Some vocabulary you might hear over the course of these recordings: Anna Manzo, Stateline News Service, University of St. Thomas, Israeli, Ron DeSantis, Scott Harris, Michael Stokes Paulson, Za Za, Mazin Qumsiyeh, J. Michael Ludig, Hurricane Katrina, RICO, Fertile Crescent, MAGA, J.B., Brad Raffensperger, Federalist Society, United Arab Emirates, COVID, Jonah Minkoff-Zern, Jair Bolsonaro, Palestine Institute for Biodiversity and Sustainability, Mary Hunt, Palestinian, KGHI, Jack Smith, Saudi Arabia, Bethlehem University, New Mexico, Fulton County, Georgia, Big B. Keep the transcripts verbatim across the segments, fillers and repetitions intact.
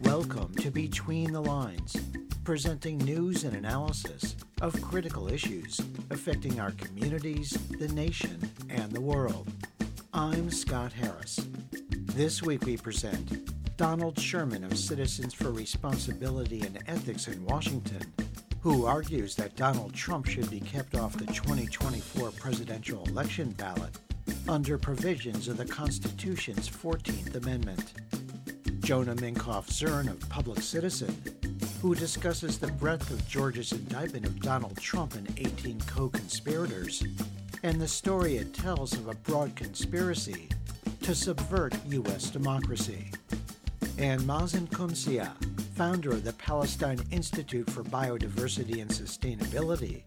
Welcome to Between the Lines, presenting news and analysis of critical issues affecting our communities, the nation, and the world. I'm Scott Harris. This week we present Donald Sherman of Citizens for Responsibility and Ethics in Washington, who argues that Donald Trump should be kept off the twenty twenty-four presidential election ballot under provisions of the Constitution's fourteenth Amendment. Jonah Minkoff-Zern of Public Citizen, who discusses the breadth of Georgia's indictment of Donald Trump and eighteen co-conspirators, and the story it tells of a broad conspiracy to subvert U S democracy. And Mazin Qumsiyeh, founder of the Palestine Institute for Biodiversity and Sustainability,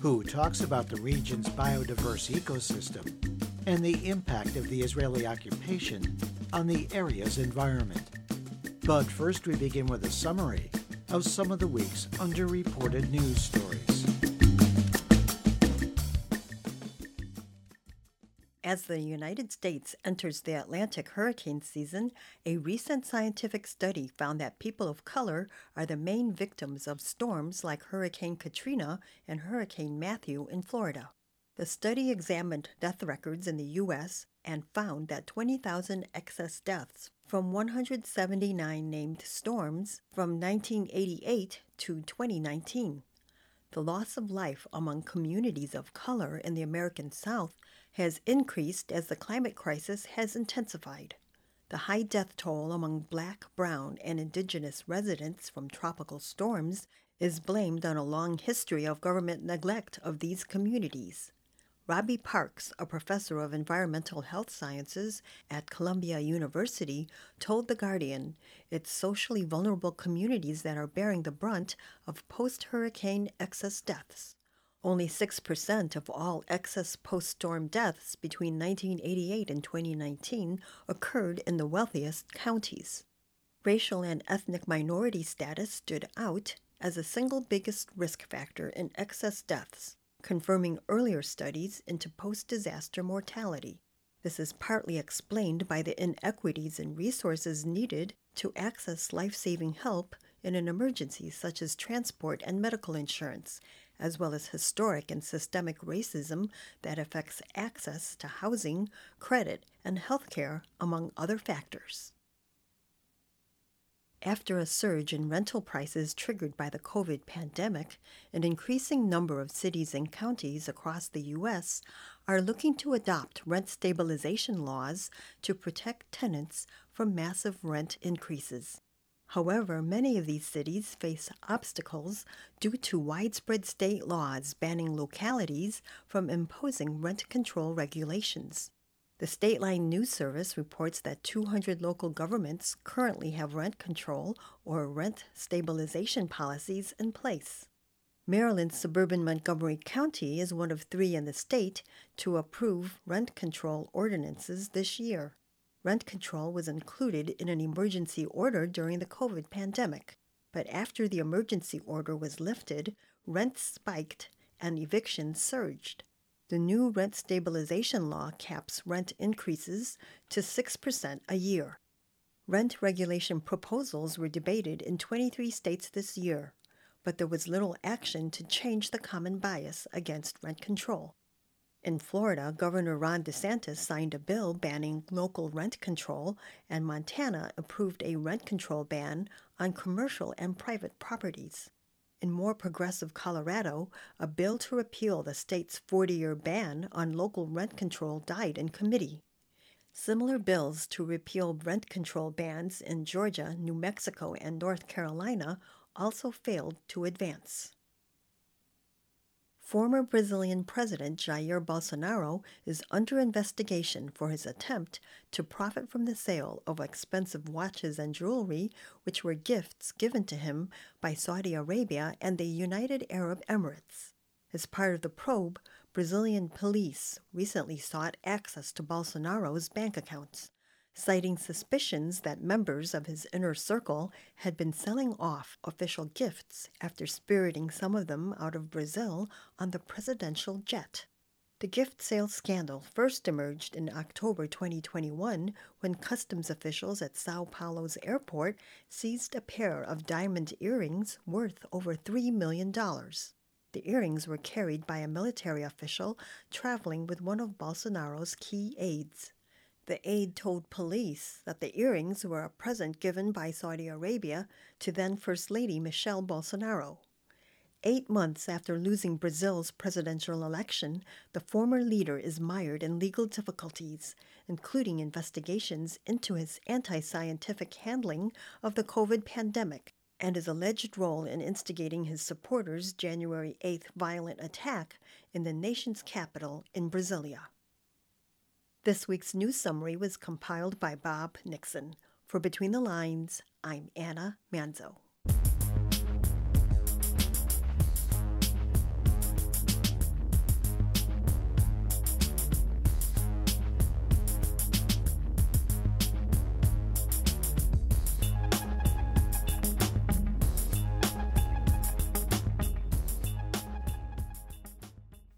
who talks about the region's biodiverse ecosystem and the impact of the Israeli occupation on the area's environment. But first we begin with a summary of some of the week's underreported news stories. As the United States enters the Atlantic hurricane season, a recent scientific study found that people of color are the main victims of storms like Hurricane Katrina and Hurricane Matthew in Florida. The study examined death records in the U S and found that twenty thousand excess deaths from one hundred seventy-nine named storms from nineteen eighty-eight to twenty nineteen. The loss of life among communities of color in the American South has increased as the climate crisis has intensified. The high death toll among Black, Brown, and Indigenous residents from tropical storms is blamed on a long history of government neglect of these communities. Robbie Parks, a professor of environmental health sciences at Columbia University, told The Guardian it's socially vulnerable communities that are bearing the brunt of post-hurricane excess deaths. Only six percent of all excess post-storm deaths between nineteen eighty-eight and twenty nineteen occurred in the wealthiest counties. Racial and ethnic minority status stood out as the single biggest risk factor in excess deaths, confirming earlier studies into post-disaster mortality. This is partly explained by the inequities in resources needed to access life-saving help in an emergency such as transport and medical insurance, as well as historic and systemic racism that affects access to housing, credit, and health care, among other factors. After a surge in rental prices triggered by the COVID pandemic, an increasing number of cities and counties across the U S are looking to adopt rent stabilization laws to protect tenants from massive rent increases. However, many of these cities face obstacles due to widespread state laws banning localities from imposing rent control regulations. The Stateline News Service reports that two hundred local governments currently have rent control or rent stabilization policies in place. Maryland's suburban Montgomery County is one of three in the state to approve rent control ordinances this year. Rent control was included in an emergency order during the COVID pandemic, but after the emergency order was lifted, rents spiked and evictions surged. The new rent stabilization law caps rent increases to six percent a year. Rent regulation proposals were debated in twenty-three states this year, but there was little action to change the common bias against rent control. In Florida, Governor Ron DeSantis signed a bill banning local rent control, and Montana approved a rent control ban on commercial and private properties. In more progressive Colorado, a bill to repeal the state's forty-year ban on local rent control died in committee. Similar bills to repeal rent control bans in Georgia, New Mexico, and North Carolina also failed to advance. Former Brazilian President Jair Bolsonaro is under investigation for his attempt to profit from the sale of expensive watches and jewelry, which were gifts given to him by Saudi Arabia and the United Arab Emirates. As part of the probe, Brazilian police recently sought access to Bolsonaro's bank accounts. citing suspicions that members of his inner circle had been selling off official gifts after spiriting some of them out of Brazil on the presidential jet. The gift sale scandal first emerged in October twenty twenty-one when customs officials at Sao Paulo's airport seized a pair of diamond earrings worth over three million dollars. The earrings were carried by a military official traveling with one of Bolsonaro's key aides. The aide told police that the earrings were a present given by Saudi Arabia to then First Lady Michelle Bolsonaro. Eight months after losing Brazil's presidential election, the former leader is mired in legal difficulties, including investigations into his anti-scientific handling of the COVID pandemic and his alleged role in instigating his supporters' January eighth violent attack in the nation's capital in Brasilia. This week's news summary was compiled by Bob Nixon. For Between the Lines, I'm Anna Manzo.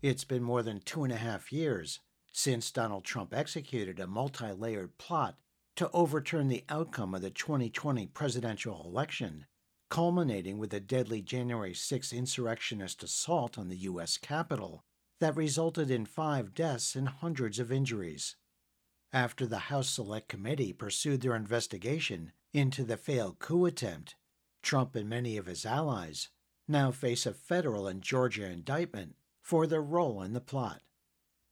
It's been more than two and a half years since Donald Trump executed a multi-layered plot to overturn the outcome of the twenty twenty presidential election, culminating with a deadly January sixth insurrectionist assault on the U S Capitol that resulted in five deaths and hundreds of injuries. After the House Select Committee pursued their investigation into the failed coup attempt, Trump and many of his allies now face a federal and Georgia indictment for their role in the plot.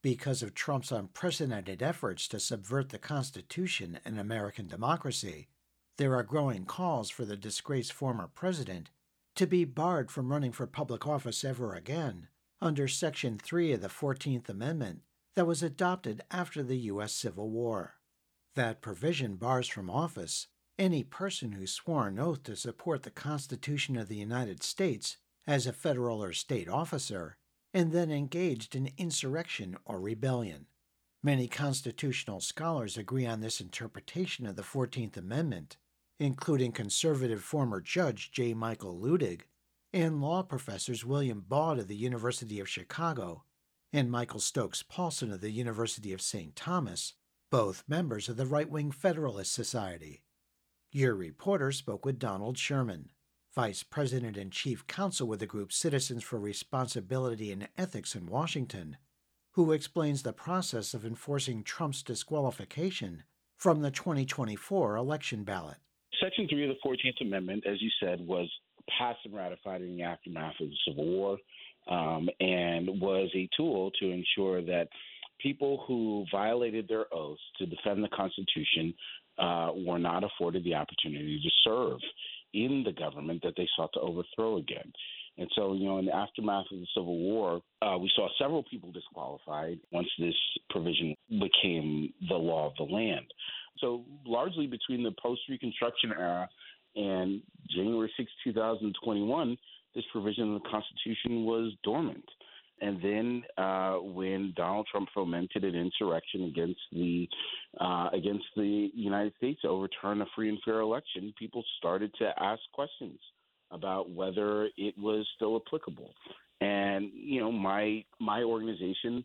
Because of Trump's unprecedented efforts to subvert the Constitution and American democracy, there are growing calls for the disgraced former president to be barred from running for public office ever again under Section three of the fourteenth Amendment that was adopted after the U S Civil War. That provision bars from office any person who swore an oath to support the Constitution of the United States as a federal or state officer and then engaged in insurrection or rebellion. Many constitutional scholars agree on this interpretation of the fourteenth Amendment, including conservative former judge J. Michael Ludig and law professors William Baud of the University of Chicago and Michael Stokes Paulson of the University of Saint Thomas, both members of the right-wing Federalist Society. Your reporter spoke with Donald Sherman, Vice President and Chief Counsel with the group Citizens for Responsibility and Ethics in Washington, who explains the process of enforcing Trump's disqualification from the twenty twenty-four election ballot. Section three of the fourteenth Amendment, as you said, was passed and ratified in the aftermath of the Civil War um, and was a tool to ensure that people who violated their oaths to defend the Constitution uh, were not afforded the opportunity to serve in the government that they sought to overthrow again. And so, you know, in the aftermath of the Civil War, uh, we saw several people disqualified once this provision became the law of the land. So largely between the post-Reconstruction era and January sixth, twenty twenty-one, this provision of the Constitution was dormant. And then uh, when Donald Trump fomented an insurrection against the uh, against the United States to overturn a free and fair election, people started to ask questions about whether it was still applicable. And, you know, my my organization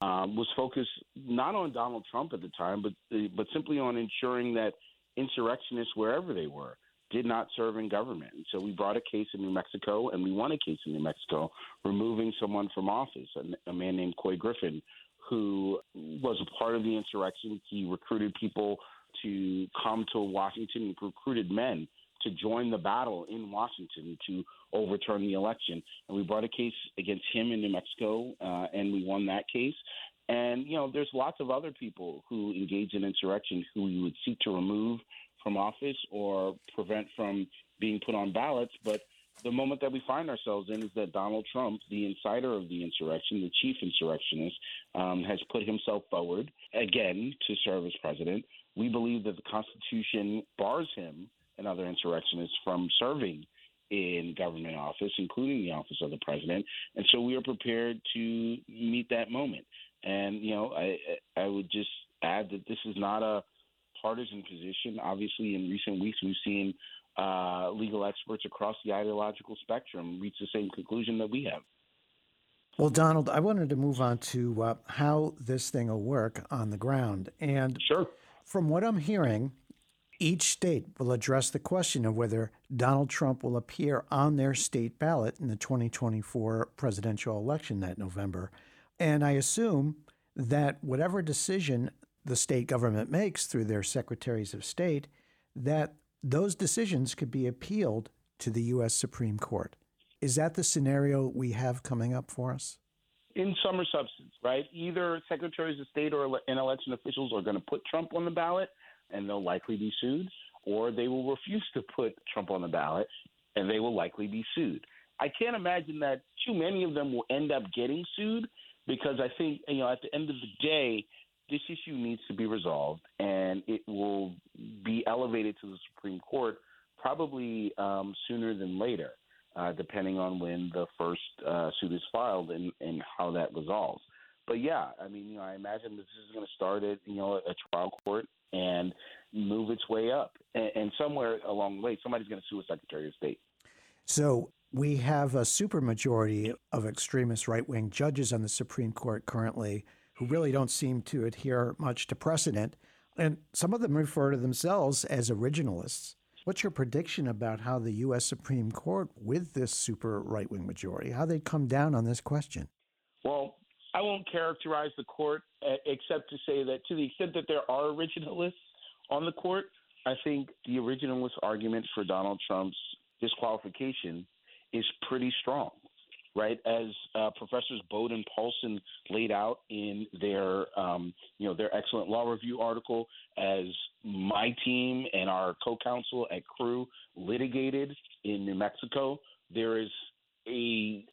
um, was focused not on Donald Trump at the time, but but simply on ensuring that insurrectionists, wherever they were, did not serve in government. And so we brought a case in New Mexico, and we won a case in New Mexico, removing someone from office, a, a man named Coy Griffin, who was a part of the insurrection. He recruited people to come to Washington and recruited men to join the battle in Washington to overturn the election. And we brought a case against him in New Mexico, uh, and we won that case. And, you know, there's lots of other people who engage in insurrection who we would seek to remove from office or prevent from being put on ballots. But the moment that we find ourselves in is that Donald Trump, the inciter of the insurrection, the chief insurrectionist, um, has put himself forward again to serve as president. We believe that the Constitution bars him and other insurrectionists from serving in government office, including the office of the president. And so we are prepared to meet that moment. And, you know, I, I would just add that this is not a partisan position. Obviously, in recent weeks, we've seen uh, legal experts across the ideological spectrum reach the same conclusion that we have. Well, Donald, I wanted to move on to uh, how this thing will work on the ground. And sure. From what I'm hearing, each state will address the question of whether Donald Trump will appear on their state ballot in the twenty twenty-four presidential election that November. And I assume that whatever decision the state government makes through their secretaries of state, that those decisions could be appealed to the U S Supreme Court. Is that the scenario we have coming up for us? In sum or substance, right? Either secretaries of state or and election officials are going to put Trump on the ballot, and they'll likely be sued, or they will refuse to put Trump on the ballot, and they will likely be sued. I can't imagine that too many of them will end up getting sued, because I think, you know, at the end of the day, this issue needs to be resolved, and it will be elevated to the Supreme Court probably um, sooner than later. Uh, depending on when the first uh, suit is filed and, and how that resolves. But, yeah, I mean, you know, I imagine this is going to start at, you know, a trial court and move its way up. And, and somewhere along the way, somebody's going to sue a secretary of state. So we have a supermajority of extremist right-wing judges on the Supreme Court currently who really don't seem to adhere much to precedent. And some of them refer to themselves as originalists. What's your prediction about how the U S Supreme Court, with this super right-wing majority, how they come down on this question? Well, I won't characterize the court except to say that to the extent that there are originalists on the court, I think the originalist argument for Donald Trump's disqualification is pretty strong, right? As uh, Professors Baud and Paulson laid out in their, um, you know, their excellent law review article, as my team and our co-counsel at Crew litigated in New Mexico, there is a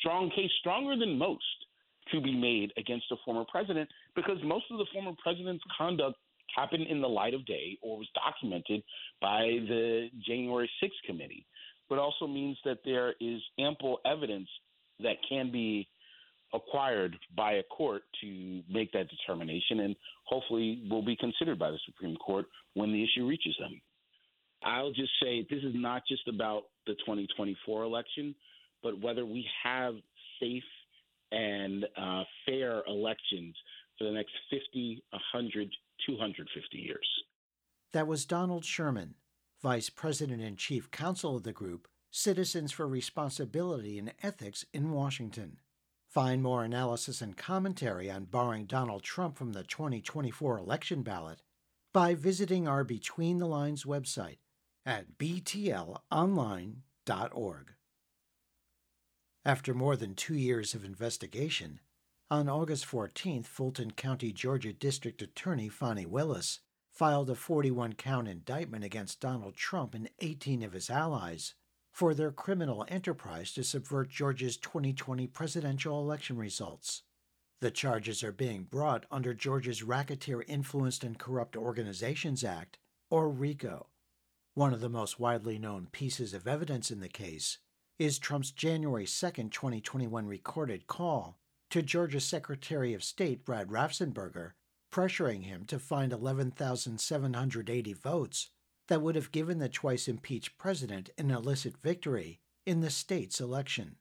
strong case, stronger than most, to be made against a former president, because most of the former president's conduct happened in the light of day or was documented by the January sixth committee, but also means that there is ample evidence that can be acquired by a court to make that determination, and hopefully will be considered by the Supreme Court when the issue reaches them. I'll just say this is not just about the twenty twenty-four election, but whether we have safe and uh, fair elections for the next fifty, one hundred, two hundred fifty years. That was Donald Sherman, Vice President and Chief Counsel of the group Citizens for Responsibility and Ethics in Washington. Find more analysis and commentary on barring Donald Trump from the twenty twenty-four election ballot by visiting our Between the Lines website at b t l online dot org. After more than two years of investigation, on August fourteenth, Fulton County, Georgia District Attorney Fani Willis filed a forty-one count indictment against Donald Trump and eighteen of his allies for their criminal enterprise to subvert Georgia's twenty twenty presidential election results. The charges are being brought under Georgia's Racketeer-Influenced and Corrupt Organizations Act, or RICO. One of the most widely known pieces of evidence in the case is Trump's January second, twenty twenty-one recorded call to Georgia Secretary of State Brad Raffensperger, pressuring him to find eleven thousand seven hundred eighty votes that would have given the twice-impeached president an illicit victory in the state's election.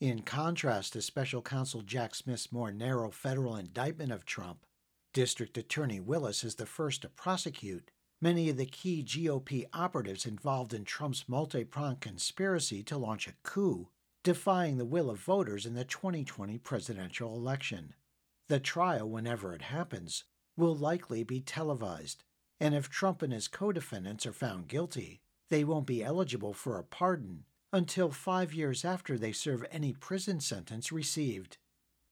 In contrast to Special Counsel Jack Smith's more narrow federal indictment of Trump, District Attorney Willis is the first to prosecute many of the key G O P operatives involved in Trump's multi-pronged conspiracy to launch a coup, defying the will of voters in the twenty twenty presidential election. The trial, whenever it happens, will likely be televised, and if Trump and his co-defendants are found guilty, they won't be eligible for a pardon until five years after they serve any prison sentence received.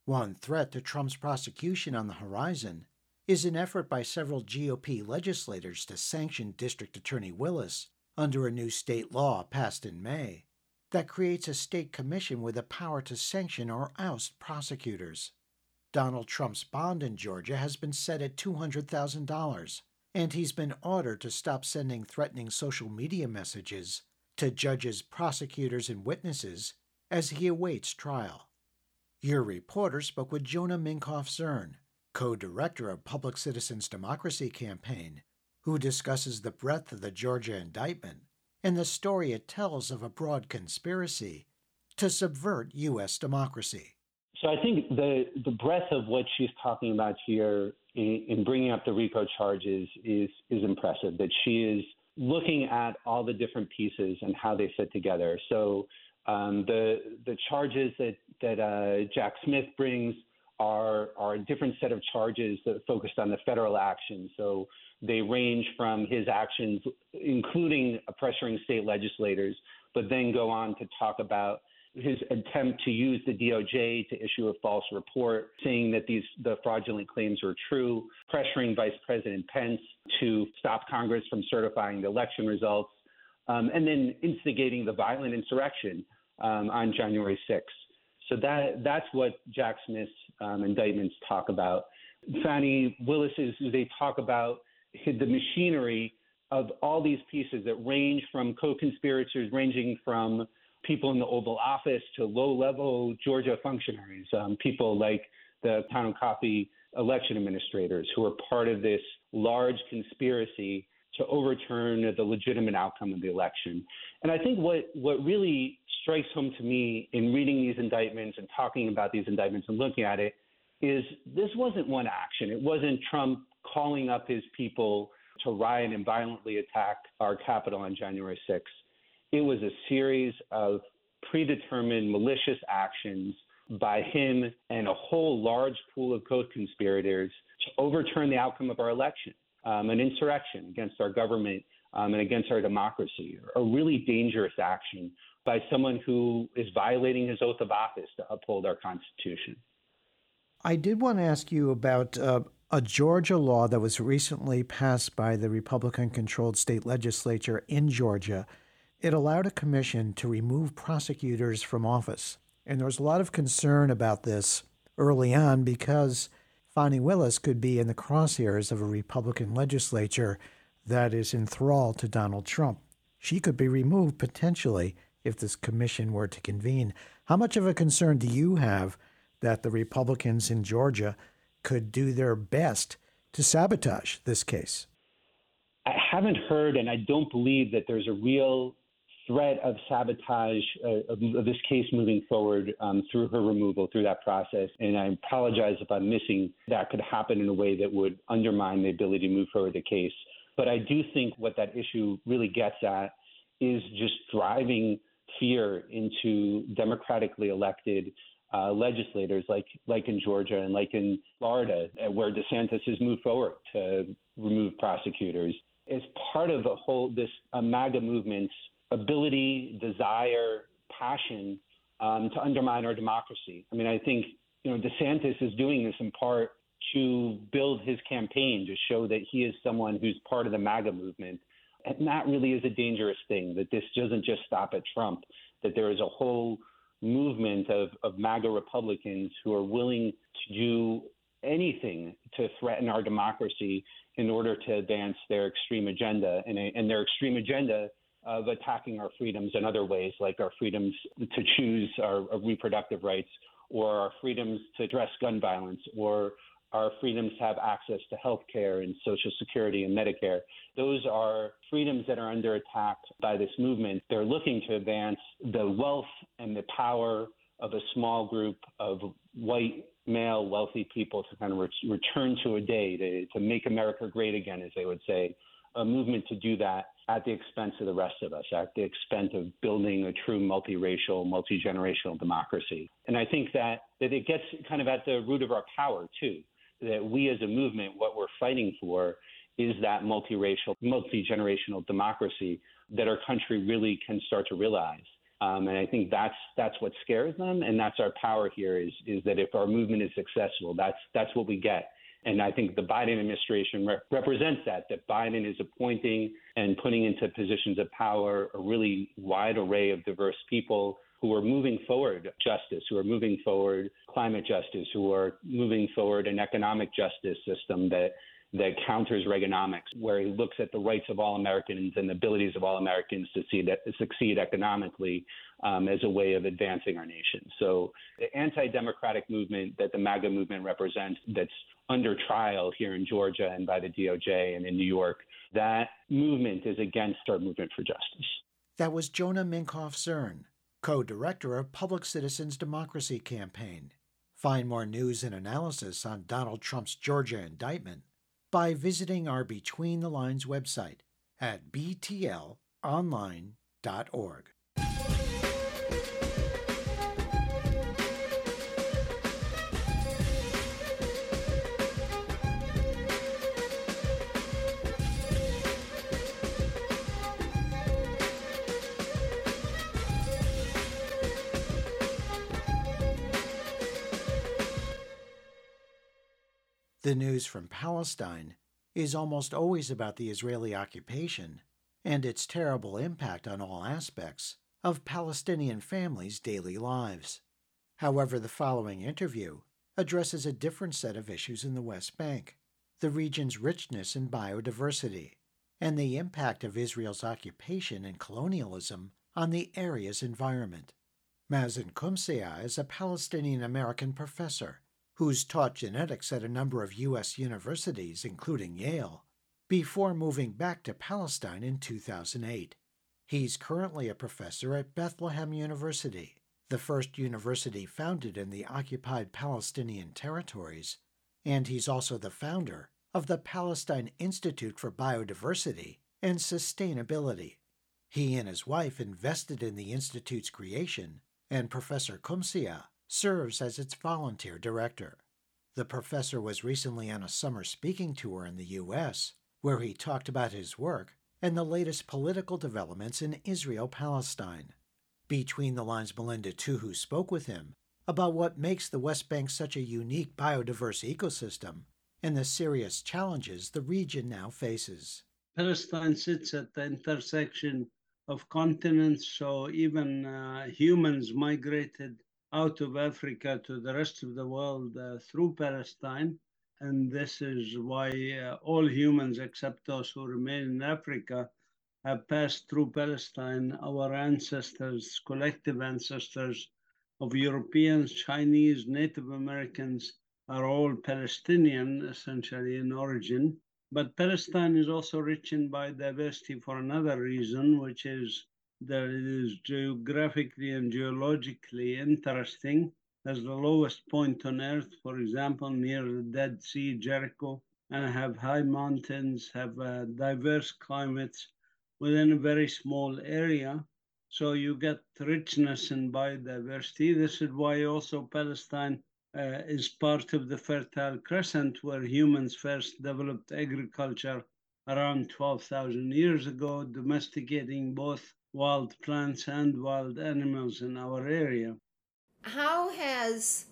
One threat to Trump's prosecution on the horizon is an effort by several G O P legislators to sanction District Attorney Willis under a new state law passed in May that creates a state commission with the power to sanction or oust prosecutors. Donald Trump's bond in Georgia has been set at two hundred thousand dollars. And he's been ordered to stop sending threatening social media messages to judges, prosecutors, and witnesses as he awaits trial. Your reporter spoke with Jonah Minkoff-Zern, co-director of Public Citizen's Democracy Campaign, who discusses the breadth of the Georgia indictment and the story it tells of a broad conspiracy to subvert U S democracy. So I think the, the breadth of what she's talking about here in, in bringing up the RICO charges is, is impressive, that she is looking at all the different pieces and how they fit together. So um, the the charges that, that uh, Jack Smith brings are, are a different set of charges that focused on the federal action. So they range from his actions, including pressuring state legislators, but then go on to talk about his attempt to use the D O J to issue a false report, saying that these the fraudulent claims were true, pressuring Vice President Pence to stop Congress from certifying the election results, um, and then instigating the violent insurrection um, on January sixth. So that that's what Jack Smith's um, indictments talk about. Fani Willis, they talk about the machinery of all these pieces that range from co-conspirators, ranging from people in the Oval Office to low-level Georgia functionaries, um, people like the Town and Coffee election administrators who are part of this large conspiracy to overturn the legitimate outcome of the election. And I think what, what really strikes home to me in reading these indictments and talking about these indictments and looking at it is this wasn't one action. It wasn't Trump calling up his people to riot and violently attack our Capitol on January sixth. It was a series of predetermined malicious actions by him and a whole large pool of co-conspirators to overturn the outcome of our election, um, an insurrection against our government um, and against our democracy, a really dangerous action by someone who is violating his oath of office to uphold our Constitution. I did want to ask you about uh, a Georgia law that was recently passed by the Republican-controlled state legislature in Georgia. It allowed a commission to remove prosecutors from office. And there was a lot of concern about this early on because Fani Willis could be in the crosshairs of a Republican legislature that is in thrall to Donald Trump. She could be removed potentially if this commission were to convene. How much of a concern do you have that the Republicans in Georgia could do their best to sabotage this case? I haven't heard, and I don't believe that there's a real threat of sabotage uh, of, of this case moving forward um, through her removal, through that process. And I apologize if I'm missing that could happen in a way that would undermine the ability to move forward the case. But I do think what that issue really gets at is just driving fear into democratically elected uh, legislators like, like in Georgia and like in Florida, where DeSantis has moved forward to remove prosecutors. As part of a whole this uh, MAGA movement's ability, desire, passion um, to undermine our democracy. I mean, I think, you know, DeSantis is doing this in part to build his campaign, to show that he is someone who's part of the MAGA movement. And that really is a dangerous thing, that this doesn't just stop at Trump, that there is a whole movement of, of MAGA Republicans who are willing to do anything to threaten our democracy in order to advance their extreme agenda, and, and their extreme agenda of attacking our freedoms in other ways, like our freedoms to choose our, our reproductive rights, or our freedoms to address gun violence, or our freedoms to have access to health care and Social Security and Medicare. Those are freedoms that are under attack by this movement. They're looking to advance the wealth and the power of a small group of white male wealthy people to kind of re- return to a day, to, to make America great again, as they would say, a movement to do that at the expense of the rest of us, at the expense of building a true multiracial, multi-generational democracy. And I think that, that it gets kind of at the root of our power, too, that we as a movement, what we're fighting for is that multiracial, multi-generational democracy that our country really can start to realize. Um, and I think that's that's what scares them, and that's our power here, is is that if our movement is successful, that's that's what we get. And I think the Biden administration re- represents that, that Biden is appointing and putting into positions of power a really wide array of diverse people who are moving forward justice, who are moving forward climate justice, who are moving forward an economic justice system that that counters Reaganomics, where he looks at the rights of all Americans and the abilities of all Americans to see that, succeed economically um, as a way of advancing our nation. So the anti-democratic movement that the MAGA movement represents, that's under trial here in Georgia and by the D O J and in New York, that movement is against our movement for justice. That was Jonah Minkoff-Zern, co-director of Public Citizen's Democracy Campaign. Find more news and analysis on Donald Trump's Georgia indictment by visiting our Between the Lines website at b t l online dot org. The news from Palestine is almost always about the Israeli occupation and its terrible impact on all aspects of Palestinian families' daily lives. However, the following interview addresses a different set of issues in the West Bank, the region's richness in biodiversity, and the impact of Israel's occupation and colonialism on the area's environment. Mazin Qumsiyeh is a Palestinian-American professor who's taught genetics at a number of U S universities, including Yale, before moving back to Palestine in two thousand eight. He's currently a professor at Bethlehem University, the first university founded in the occupied Palestinian territories, and he's also the founder of the Palestine Institute for Biodiversity and Sustainability. He and his wife invested in the institute's creation, and Professor Qumsiyeh serves as its volunteer director. The professor was recently on a summer speaking tour in the U S, where he talked about his work and the latest political developments in Israel-Palestine. Between the Lines' Melinda Tuhu spoke with him about what makes the West Bank such a unique biodiverse ecosystem and the serious challenges the region now faces. Palestine sits at the intersection of continents, so even uh, humans migrated out of Africa to the rest of the world uh, through Palestine. And this is why uh, all humans, except those who remain in Africa, have passed through Palestine. Our ancestors, collective ancestors of Europeans, Chinese, Native Americans, are all Palestinian, essentially, in origin. But Palestine is also rich in biodiversity for another reason, which is that it is geographically and geologically interesting. There's the lowest point on Earth, for example, near the Dead Sea, Jericho, and have high mountains, have uh, diverse climates within a very small area. So you get richness in biodiversity. This is why also Palestine uh, is part of the Fertile Crescent, where humans first developed agriculture around twelve thousand years ago, domesticating both wild plants and wild animals in our area. How has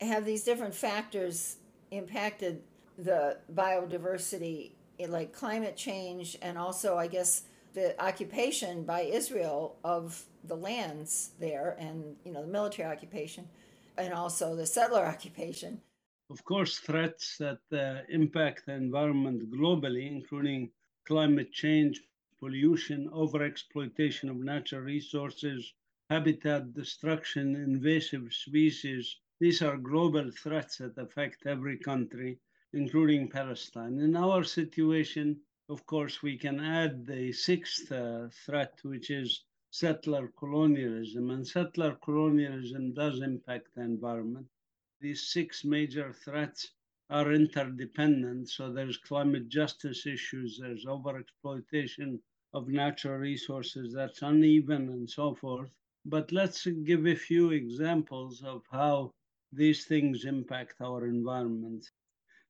have these different factors impacted the biodiversity, like climate change and also, I guess, the occupation by Israel of the lands there and, you know, the military occupation and also the settler occupation? Of course, threats that uh, impact the environment globally, including climate change, pollution, overexploitation of natural resources, habitat destruction, invasive species. These are global threats that affect every country, including Palestine. In our situation, of course, we can add the sixth uh, threat, which is settler colonialism. And settler colonialism does impact the environment. These six major threats are interdependent. So there's climate justice issues, there's overexploitation of natural resources that's uneven and so forth. But let's give a few examples of how these things impact our environment.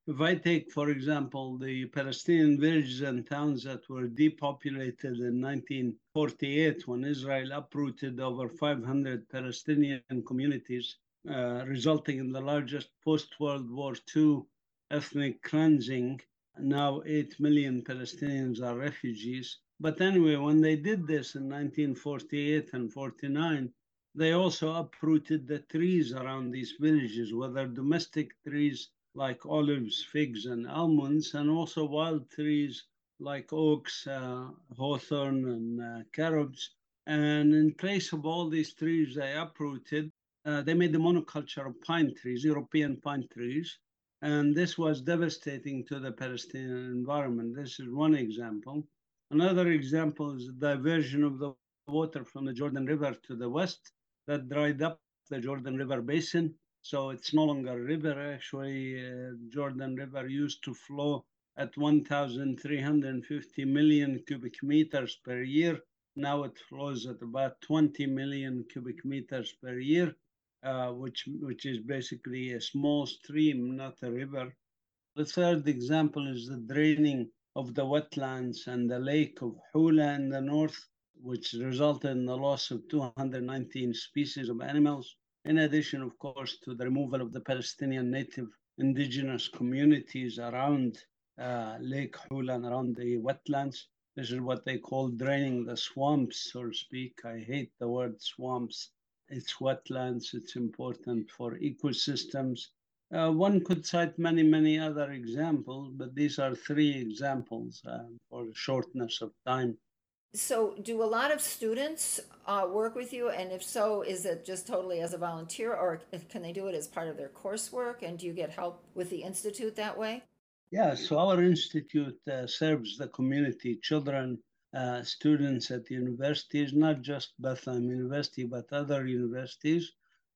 If I take, for example, the Palestinian villages and towns that were depopulated in nineteen forty-eight, when Israel uprooted over five hundred Palestinian communities, uh, resulting in the largest post-World War Two ethnic cleansing. Now eight million Palestinians are refugees. But anyway, when they did this in nineteen forty-eight and forty-nine, they also uprooted the trees around these villages, whether domestic trees like olives, figs, and almonds, and also wild trees like oaks, uh, hawthorn, and uh, carobs, And in place of all these trees they uprooted, uh, they made the monoculture of pine trees, European pine trees. And this was devastating to the Palestinian environment. This is one example. Another example is the diversion of the water from the Jordan River to the west that dried up the Jordan River basin. So it's no longer a river. Actually, uh, Jordan River used to flow at one thousand three hundred fifty million cubic meters per year. Now it flows at about twenty million cubic meters per year, uh, which, which is basically a small stream, not a river. The third example is the draining of the wetlands and the lake of Hula in the north, which resulted in the loss of two hundred nineteen species of animals, in addition, of course, to the removal of the Palestinian native indigenous communities around uh, Lake Hula and around the wetlands. This is what they call draining the swamps, so to speak. I hate the word swamps. It's wetlands. It's important for ecosystems. Uh, one could cite many, many other examples, but these are three examples uh, for the shortness of time. So do a lot of students uh, work with you? And if so, is it just totally as a volunteer, or can they do it as part of their coursework? And do you get help with the institute that way? Yeah, so our institute uh, serves the community, children, uh, students at universities, not just Bethlehem University, but other universities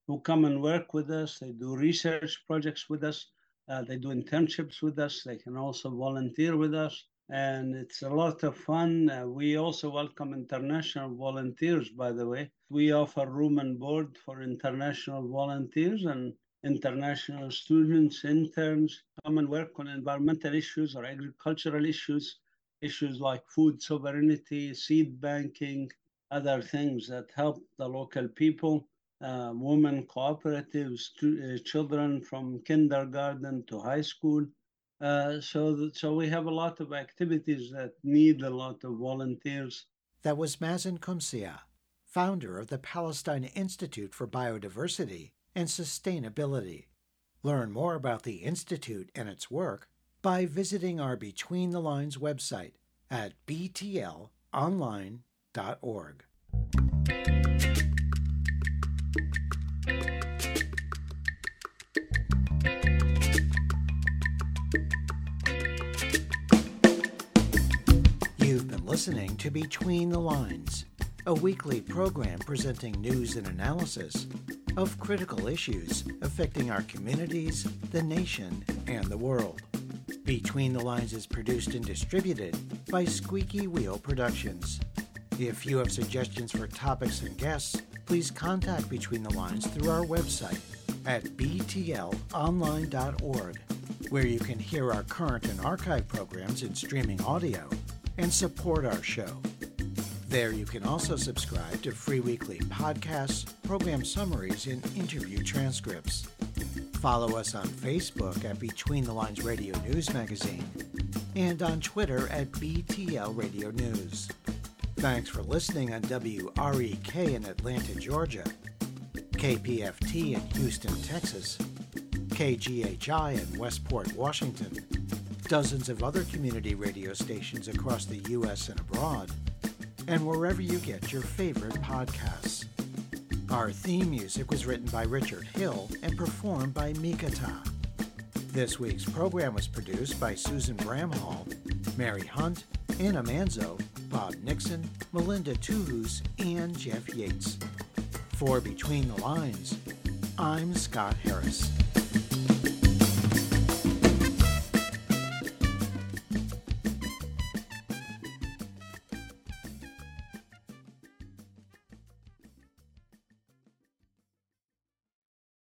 who come and work with us. They do research projects with us. Uh, they do internships with us. They can also volunteer with us. And it's a lot of fun. Uh, we also welcome international volunteers, by the way. We offer room and board for international volunteers and international students, interns, come and work on environmental issues or agricultural issues, issues like food sovereignty, seed banking, other things that help the local people, uh, women cooperatives, to, uh, children from kindergarten to high school. Uh, so, th- so we have a lot of activities that need a lot of volunteers. That was Mazin Qumsiyeh, founder of the Palestine Institute for Biodiversity and Sustainability. Learn more about the Institute and its work by visiting our Between the Lines website at b t l online dot org. You've been listening to Between the Lines, a weekly program presenting news and analysis of critical issues affecting our communities, the nation, and the world. Between the Lines is produced and distributed by Squeaky Wheel Productions. If you have suggestions for topics and guests, please contact Between the Lines through our website at b t l online dot org, where you can hear our current and archive programs in streaming audio and support our show. There you can also subscribe to free weekly podcasts, program summaries, and interview transcripts. Follow us on Facebook at Between the Lines Radio News Magazine and on Twitter at B T L Radio News. Thanks for listening on W R E K in Atlanta, Georgia, K P F T in Houston, Texas, K G H I in Westport, Washington, dozens of other community radio stations across the U S and abroad, and wherever you get your favorite podcasts. Our theme music was written by Richard Hill and performed by Mikata. This week's program was produced by Susan Bramhall, Mary Hunt, Anna Manzo, Bob Nixon, Melinda Tuhus, and Jeff Yates. For Between the Lines, I'm Scott Harris.